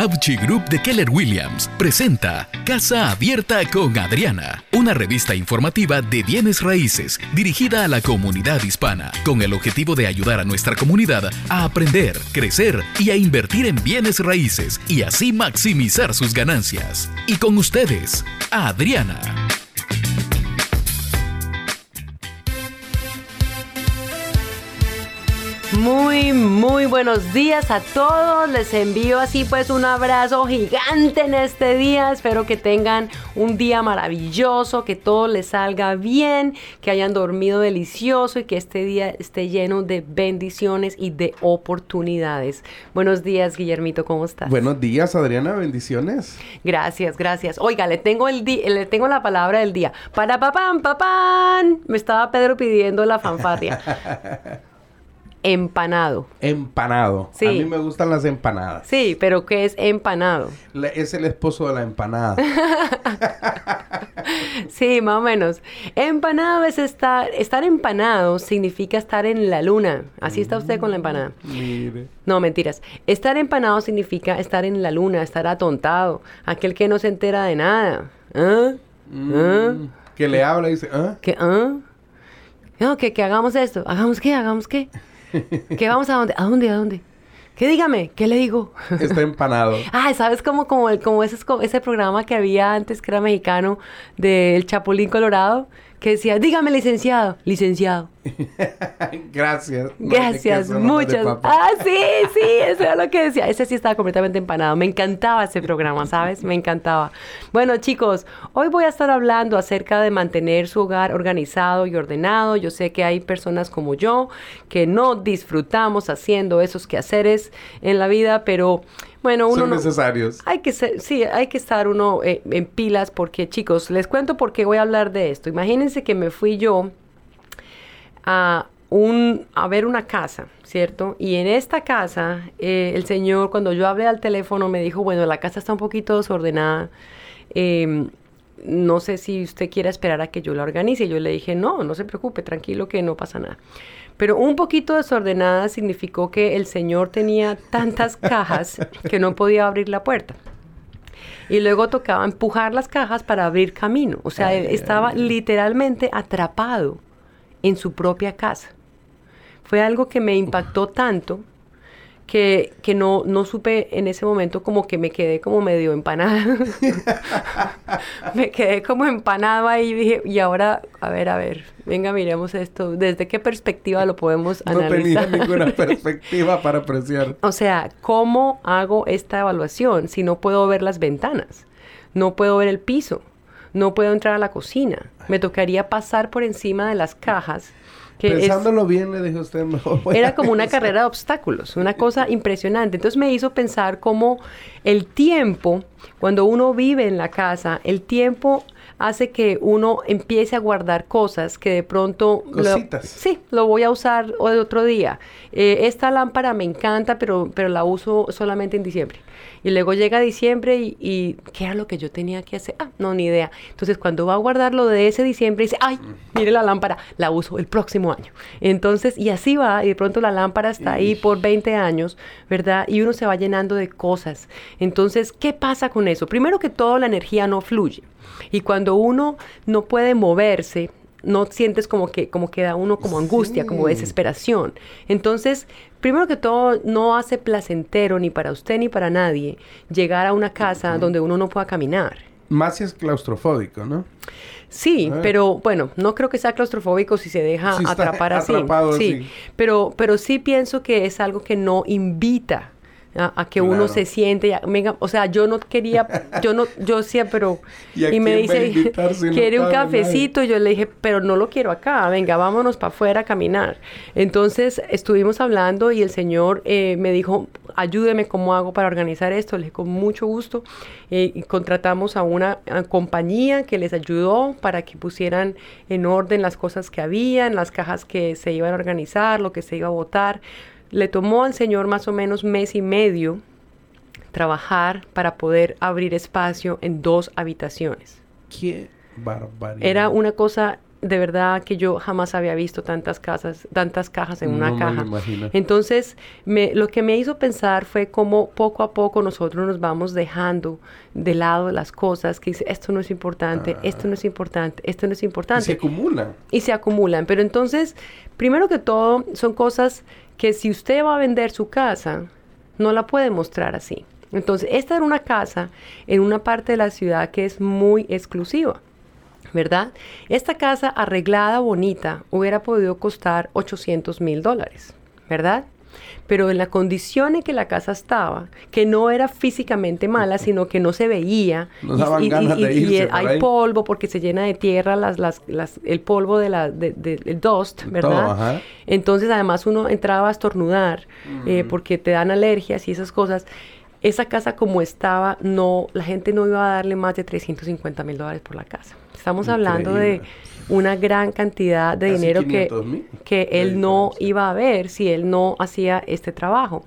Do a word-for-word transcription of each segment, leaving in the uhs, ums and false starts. Habchi Group de Keller Williams presenta Casa Abierta con Adriana, una revista informativa de bienes raíces dirigida a la comunidad hispana, con el objetivo de ayudar a nuestra comunidad a aprender, crecer y a invertir en bienes raíces y así maximizar sus ganancias. Y con ustedes, Adriana. Muy, muy buenos días a todos. Les envío así pues un abrazo gigante en este día. Espero que tengan un día maravilloso, que todo les salga bien, que hayan dormido delicioso y que este día esté lleno de bendiciones y de oportunidades. Buenos días, Guillermito, ¿cómo estás? Buenos días, Adriana, bendiciones. Gracias, gracias. Oiga, le tengo el di- le tengo la palabra del día. Para papán, papán. Me estaba Pedro pidiendo la fanfarria. Empanado. Empanado. Sí. A mí me gustan las empanadas. Sí, pero ¿qué es empanado? Le, es el esposo de la empanada. Sí, más o menos. Empanado es estar... Estar empanado significa estar en la luna. Así mm, está usted con la empanada. Mire. No, mentiras. Estar empanado significa estar en la luna, estar atontado. Aquel que no se entera de nada. ¿Ah? Mm, ¿Ah? Que le habla y dice, ¿ah? ¿Qué, ah? No, que, que hagamos esto. ¿Hagamos qué? ¿Hagamos qué? ¿Qué vamos a dónde? ¿A dónde? ¿A dónde? ¿Qué dígame? ¿Qué le digo? Está empanado. Ah, ¿sabes cómo como el, como ese, como ese programa que había antes que era mexicano del Chapulín Colorado? Que decía, dígame, licenciado. Licenciado. Gracias. Gracias, no, muchas. Ah, sí, sí, eso era lo que decía. Ese sí estaba completamente empanado. Me encantaba ese programa, ¿sabes? Me encantaba. Bueno, chicos, hoy voy a estar hablando acerca de mantener su hogar organizado y ordenado. Yo sé que hay personas como yo que no disfrutamos haciendo esos quehaceres en la vida, pero bueno, uno... Son no, necesarios. Hay que ser, sí, hay que estar uno eh, en pilas porque, chicos, les cuento por qué voy a hablar de esto. Imagínense que me fui yo a un a ver una casa, ¿cierto? Y en esta casa, eh, el señor, cuando yo hablé al teléfono, me dijo, bueno, la casa está un poquito desordenada, eh, no sé si usted quiera esperar a que yo la organice. Y yo le dije, no, no se preocupe, tranquilo que no pasa nada. Pero un poquito desordenada significó que el señor tenía tantas cajas que no podía abrir la puerta. Y luego tocaba empujar las cajas para abrir camino. O sea, él estaba literalmente atrapado en su propia casa. Fue algo que me impactó tanto que, que no, no supe en ese momento, como que me quedé como medio empanada. Me quedé como empanado ahí y dije, y ahora, a ver, a ver, venga, miremos esto. ¿Desde qué perspectiva lo podemos analizar? No tenía ninguna perspectiva para apreciar. O sea, ¿cómo hago esta evaluación si no puedo ver las ventanas? No puedo ver el piso. No puedo entrar a la cocina. Me tocaría pasar por encima de las cajas. Que pensándolo es, bien, le dije a usted, mejor voy Era a como pensar. Una carrera de obstáculos, una cosa impresionante. Entonces me hizo pensar cómo el tiempo, cuando uno vive en la casa, el tiempo hace que uno empiece a guardar cosas que de pronto... Cositas. Lo, sí, lo voy a usar otro día. Eh, esta lámpara me encanta, pero, pero la uso solamente en diciembre. Y luego llega diciembre y, y... ¿Qué era lo que yo tenía que hacer? Ah, no, ni idea. Entonces, cuando va a guardar lo de ese diciembre, dice, ¡ay, mire la lámpara! La uso el próximo año. Entonces, y así va. Y de pronto la lámpara está ahí por veinte años, ¿verdad? Y uno se va llenando de cosas. Entonces, ¿qué pasa con eso? Primero que todo, la energía no fluye. Y cuando uno no puede moverse, no sientes como que como que da uno como angustia, sí, como desesperación. Entonces, primero que todo, no hace placentero ni para usted ni para nadie llegar a una casa uh-huh. donde uno no pueda caminar. Más si es claustrofóbico, ¿no? Sí, ah. pero bueno, no creo que sea claustrofóbico si se deja si atrapar así. Atrapado, sí. Sí. Pero, pero sí pienso que es algo que no invita A, a que claro. uno se siente, a, venga, o sea, yo no quería, yo no, yo decía, pero, y, y me dice, si quiere no un cafecito, nadie. Y yo le dije, pero no lo quiero acá, venga, vámonos para afuera a caminar. Entonces, estuvimos hablando y el señor eh, me dijo, ayúdeme, ¿cómo hago para organizar esto? Le dije, con mucho gusto, eh, y contratamos a una a compañía que les ayudó para que pusieran en orden las cosas que habían, las cajas que se iban a organizar, lo que se iba a botar. Le tomó al señor más o menos mes y medio trabajar para poder abrir espacio en dos habitaciones. ¡Qué barbaridad! Era una cosa de verdad que yo jamás había visto tantas casas, tantas cajas en una caja. No me imagino. Entonces, me, lo que me hizo pensar fue cómo poco a poco nosotros nos vamos dejando de lado las cosas que dice, esto no es importante, ah. esto no es importante, esto no es importante. Y se acumulan. Y se acumulan. Pero entonces, primero que todo, son cosas que si usted va a vender su casa, no la puede mostrar así. Entonces, esta era una casa en una parte de la ciudad que es muy exclusiva, ¿verdad? Esta casa arreglada, bonita, hubiera podido costar ochocientos mil dólares, ¿verdad? Pero en la condición en que la casa estaba, que no era físicamente mala, sino que no se veía, no daban y, ganas y, de y, irse y el, hay ahí. Polvo porque se llena de tierra las, las, las, el polvo de la, de, de, el dust, ¿verdad? Todo, entonces además uno entraba a estornudar mm. eh, porque te dan alergias y esas cosas. Esa casa como estaba, no, la gente no iba a darle más de trescientos cincuenta mil dólares por la casa. Estamos Increíble. hablando de una gran cantidad de Casi dinero que, que él no iba a ver si él no hacía este trabajo.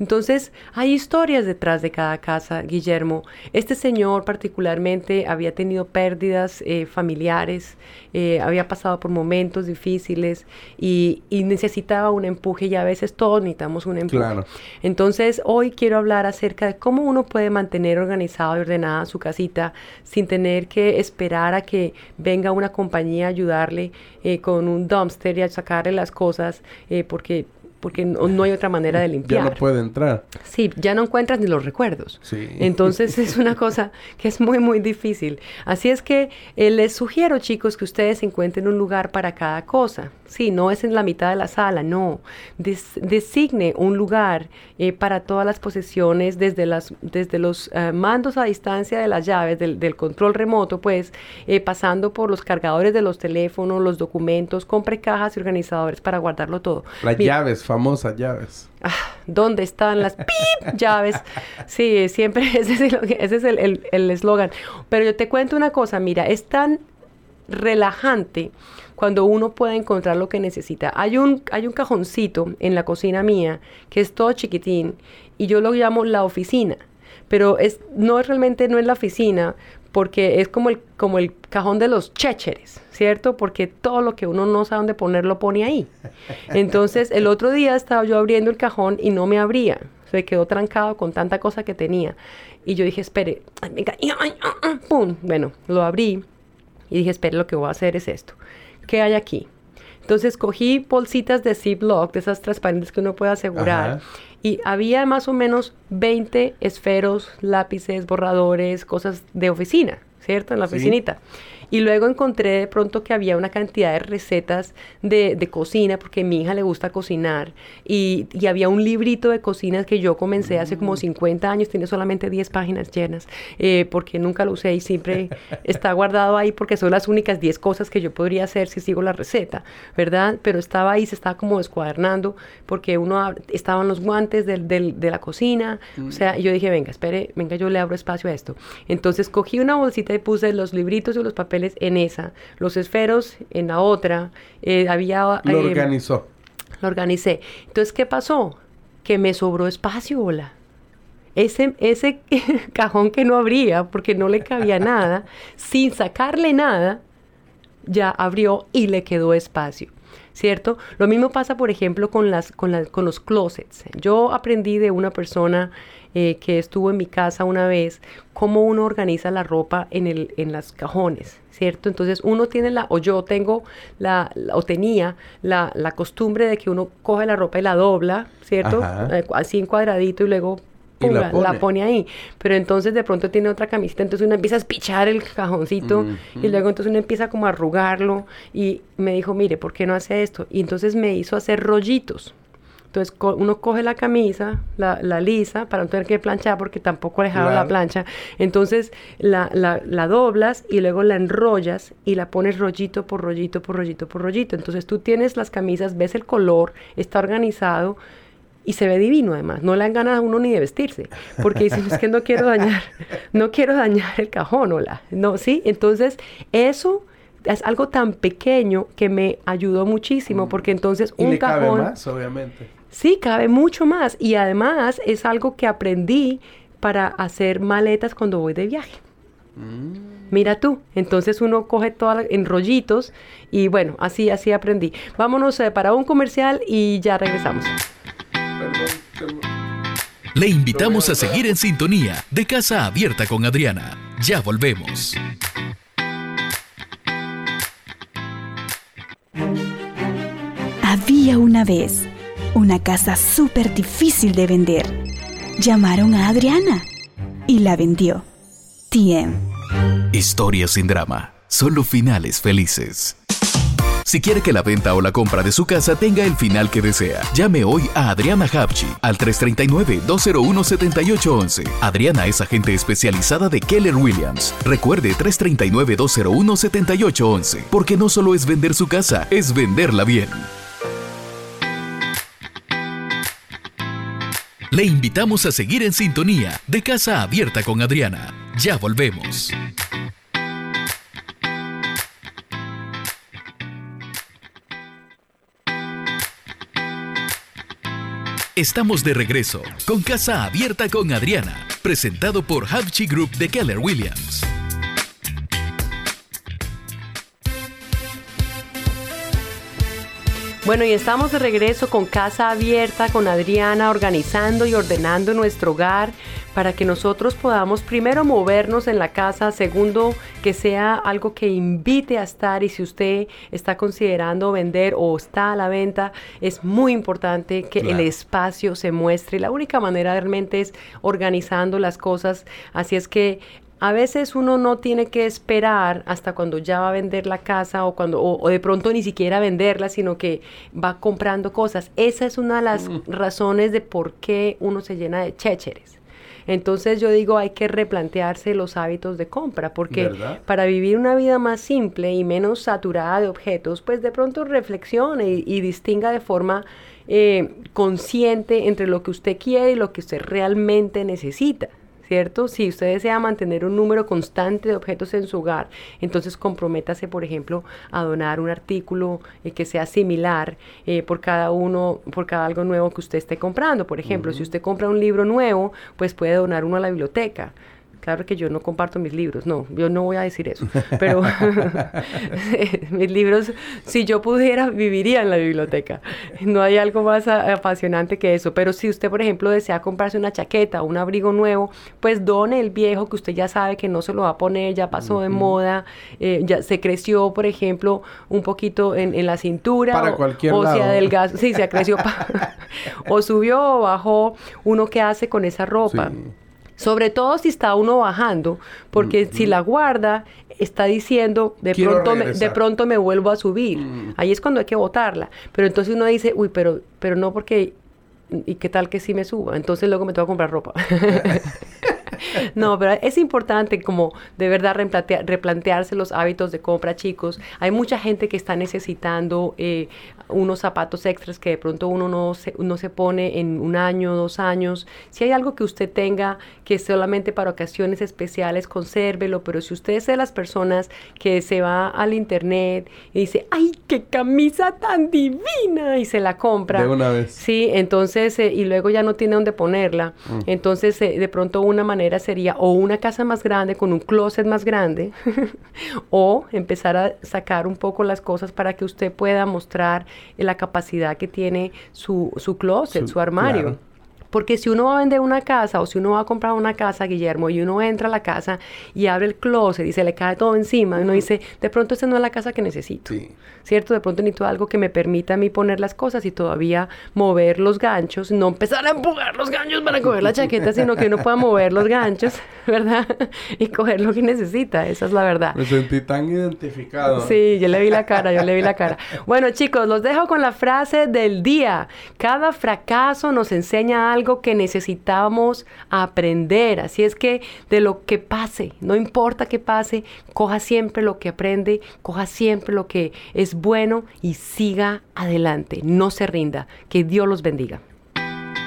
Entonces, hay historias detrás de cada casa, Guillermo. Este señor particularmente había tenido pérdidas eh, familiares, eh, había pasado por momentos difíciles y, y necesitaba un empuje y a veces todos necesitamos un empuje. Claro. Entonces, hoy quiero hablar acerca de cómo uno puede mantener organizado y ordenada su casita sin tener que esperar a que venga una compañía a ayudarle eh, con un dumpster y a sacarle las cosas eh, porque, porque no, no hay otra manera de limpiar. Ya no puede entrar. Sí, ya no encuentras ni los recuerdos. Sí. Entonces es una cosa que es muy, muy difícil. Así es que eh, les sugiero, chicos, que ustedes encuentren un lugar para cada cosa. Sí, no es en la mitad de la sala, no. Des, designe un lugar eh, para todas las posesiones, desde, las, desde los uh, mandos a distancia de las llaves, del, del control remoto, pues, eh, pasando por los cargadores de los teléfonos, los documentos, compre cajas y organizadores para guardarlo todo. Las Mira, llaves, famosas llaves. Ah, ¿dónde están las pip llaves? Sí, siempre ese es, el, ese es el, el, el eslogan. Pero yo te cuento una cosa, mira, es tan relajante cuando uno puede encontrar lo que necesita. Hay un, hay un cajoncito en la cocina mía que es todo chiquitín y yo lo llamo la oficina, pero es, no es realmente, no es la oficina porque es como el, como el cajón de los chécheres, ¿cierto? Porque todo lo que uno no sabe dónde poner lo pone ahí. Entonces, el otro día estaba yo abriendo el cajón y no me abría. Se quedó trancado con tanta cosa que tenía. Y yo dije, espere, ay, venga, ay, ay, ay, pum. Bueno, lo abrí y dije, espere, lo que voy a hacer es esto. ¿Qué hay aquí? Entonces cogí bolsitas de Ziploc, de esas transparentes que uno puede asegurar. Ajá. Y había más o menos veinte esferos, lápices, borradores, cosas de oficina, ¿cierto? En la oficinita. Sí. Y luego encontré de pronto que había una cantidad de recetas de, de cocina, porque a mi hija le gusta cocinar. Y, y había un librito de cocinas que yo comencé mm. hace como cincuenta años, tiene solamente diez páginas llenas, eh, porque nunca lo usé y siempre está guardado ahí, porque son las únicas diez cosas que yo podría hacer si sigo la receta, ¿verdad? Pero estaba ahí, se estaba como descuadernando, porque uno ab- estaban los guantes del, del, de la cocina. Mm. O sea, yo dije, venga, espere, venga, yo le abro espacio a esto. Entonces cogí una bolsita y puse los libritos y los papeles en esa, los esferos en la otra, eh, había... Eh, lo organizó. Lo organicé. Entonces, ¿qué pasó? Que me sobró espacio, hola. Ese, ese cajón que no abría, porque no le cabía nada, sin sacarle nada, ya abrió y le quedó espacio, ¿cierto? Lo mismo pasa, por ejemplo, con, las, con, las, con los closets. Yo aprendí de una persona... Eh, que estuvo en mi casa una vez, cómo uno organiza la ropa en el en los cajones, ¿cierto? Entonces uno tiene la, o yo tengo la, la o tenía la, la costumbre de que uno coge la ropa y la dobla, ¿cierto? Eh, así en cuadradito y luego pum, y la, pone. la pone ahí. Pero entonces de pronto tiene otra camiseta, entonces uno empieza a espichar el cajoncito mm-hmm. y luego entonces uno empieza como a arrugarlo y me dijo, mire, ¿por qué no hace esto? Y entonces me hizo hacer rollitos. Entonces, co- uno coge la camisa, la, la lisa, para no tener que planchar, porque tampoco dejaba claro. la plancha. Entonces, la, la, la doblas y luego la enrollas y la pones rollito por rollito por rollito por rollito. Entonces, tú tienes las camisas, ves el color, está organizado y se ve divino, además. No le dan ganas a uno ni de vestirse, porque dicen, es que no quiero dañar, no quiero dañar el cajón, hola. No, ¿sí? Entonces, eso... es algo tan pequeño que me ayudó muchísimo, porque entonces un le cajón... cabe más, obviamente. Sí, cabe mucho más. Y además es algo que aprendí para hacer maletas cuando voy de viaje. Mira tú, entonces uno coge todo en rollitos y bueno, así, así aprendí. Vámonos eh, para un comercial y ya regresamos. Le invitamos a seguir en sintonía de Casa Abierta con Adriana. Ya volvemos. Había una vez una casa súper difícil de vender. Llamaron a Adriana y la vendió. T M. Historias sin drama, solo finales felices. Si quiere que la venta o la compra de su casa tenga el final que desea, llame hoy a Adriana Habchi al tres tres nueve, dos cero uno, siete ocho uno uno. Adriana es agente especializada de Keller Williams. Recuerde tres tres nueve, dos cero uno, siete ocho uno uno, porque no solo es vender su casa, es venderla bien. Le invitamos a seguir en sintonía de Casa Abierta con Adriana. Ya volvemos. Estamos de regreso con Casa Abierta con Adriana, presentado por Habchi Group de Keller Williams. Bueno, y estamos de regreso con Casa Abierta con Adriana, organizando y ordenando nuestro hogar para que nosotros podamos primero movernos en la casa, segundo, que sea algo que invite a estar. Y si usted está considerando vender o está a la venta, es muy importante que claro. el espacio se muestre. La única manera realmente es organizando las cosas, así es que a veces uno no tiene que esperar hasta cuando ya va a vender la casa o cuando o, o de pronto ni siquiera venderla, sino que va comprando cosas. Esa es una de las mm. razones de por qué uno se llena de chécheres. Entonces yo digo, hay que replantearse los hábitos de compra, porque ¿verdad? Para vivir una vida más simple y menos saturada de objetos, pues de pronto reflexione y, y distinga de forma eh, consciente entre lo que usted quiere y lo que usted realmente necesita, ¿cierto? Si usted desea mantener un número constante de objetos en su hogar, entonces comprométase, por ejemplo, a donar un artículo eh, que sea similar eh, por cada uno, por cada algo nuevo que usted esté comprando. Por ejemplo, uh-huh. si usted compra un libro nuevo, pues puede donar uno a la biblioteca. Claro que yo no comparto mis libros, no, yo no voy a decir eso, pero mis libros, si yo pudiera, viviría en la biblioteca. No hay algo más a, apasionante que eso, pero si usted, por ejemplo, desea comprarse una chaqueta o un abrigo nuevo, pues done el viejo que usted ya sabe que no se lo va a poner, ya pasó uh-huh. de moda, eh, ya se creció, por ejemplo, un poquito en, en la cintura. Para o, cualquier o lado. O se adelgazó, sí, se creció, pa- o subió o bajó, uno qué hace con esa ropa. Sí. Sobre todo si está uno bajando, porque mm-hmm. si la guarda, está diciendo, de pronto, me, de pronto me vuelvo a subir. Mm. Ahí es cuando hay que botarla. Pero entonces uno dice, uy, pero, pero no porque, ¿y qué tal que sí me suba? Entonces luego me tengo que comprar ropa. No, pero es importante como de verdad replantear, replantearse los hábitos de compra, chicos. Hay mucha gente que está necesitando eh, unos zapatos extras que de pronto uno no se, no se pone en un año, dos años. Si hay algo que usted tenga que solamente para ocasiones especiales, consérvelo. Pero si usted es de las personas que se va al internet y dice, ¡ay, qué camisa tan divina! Y se la compra. De una vez. Sí, entonces, eh, y luego ya no tiene dónde ponerla. Mm. Entonces, eh, de pronto una manera sería o una casa más grande con un closet más grande o empezar a sacar un poco las cosas para que usted pueda mostrar la capacidad que tiene su, su closet, su, su armario. Claro. Porque si uno va a vender una casa o si uno va a comprar una casa, Guillermo, y uno entra a la casa y abre el closet y se le cae todo encima, uno dice, de pronto esta no es la casa que necesito, sí. ¿cierto? De pronto necesito algo que me permita a mí poner las cosas y todavía mover los ganchos, no empezar a empujar los ganchos para coger la chaqueta, sino que uno pueda mover los ganchos, ¿verdad? Y coger lo que necesita, esa es la verdad. Me sentí tan identificado. Sí, yo le vi la cara, yo le vi la cara. Bueno, chicos, los dejo con la frase del día. Cada fracaso nos enseña algo que necesitamos aprender, así es que de lo que pase, no importa que pase, coja siempre lo que aprende, coja siempre lo que es bueno y siga adelante, no se rinda, que Dios los bendiga.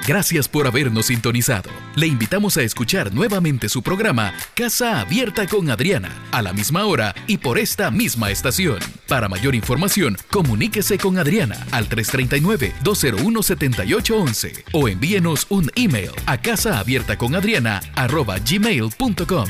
Gracias por habernos sintonizado. Le invitamos a escuchar nuevamente su programa Casa Abierta con Adriana, a la misma hora y por esta misma estación. Para mayor información, comuníquese con Adriana al tres tres nueve, dos cero uno, siete ocho uno uno o envíenos un email a casaabiertaconadriana arroba gmail punto com.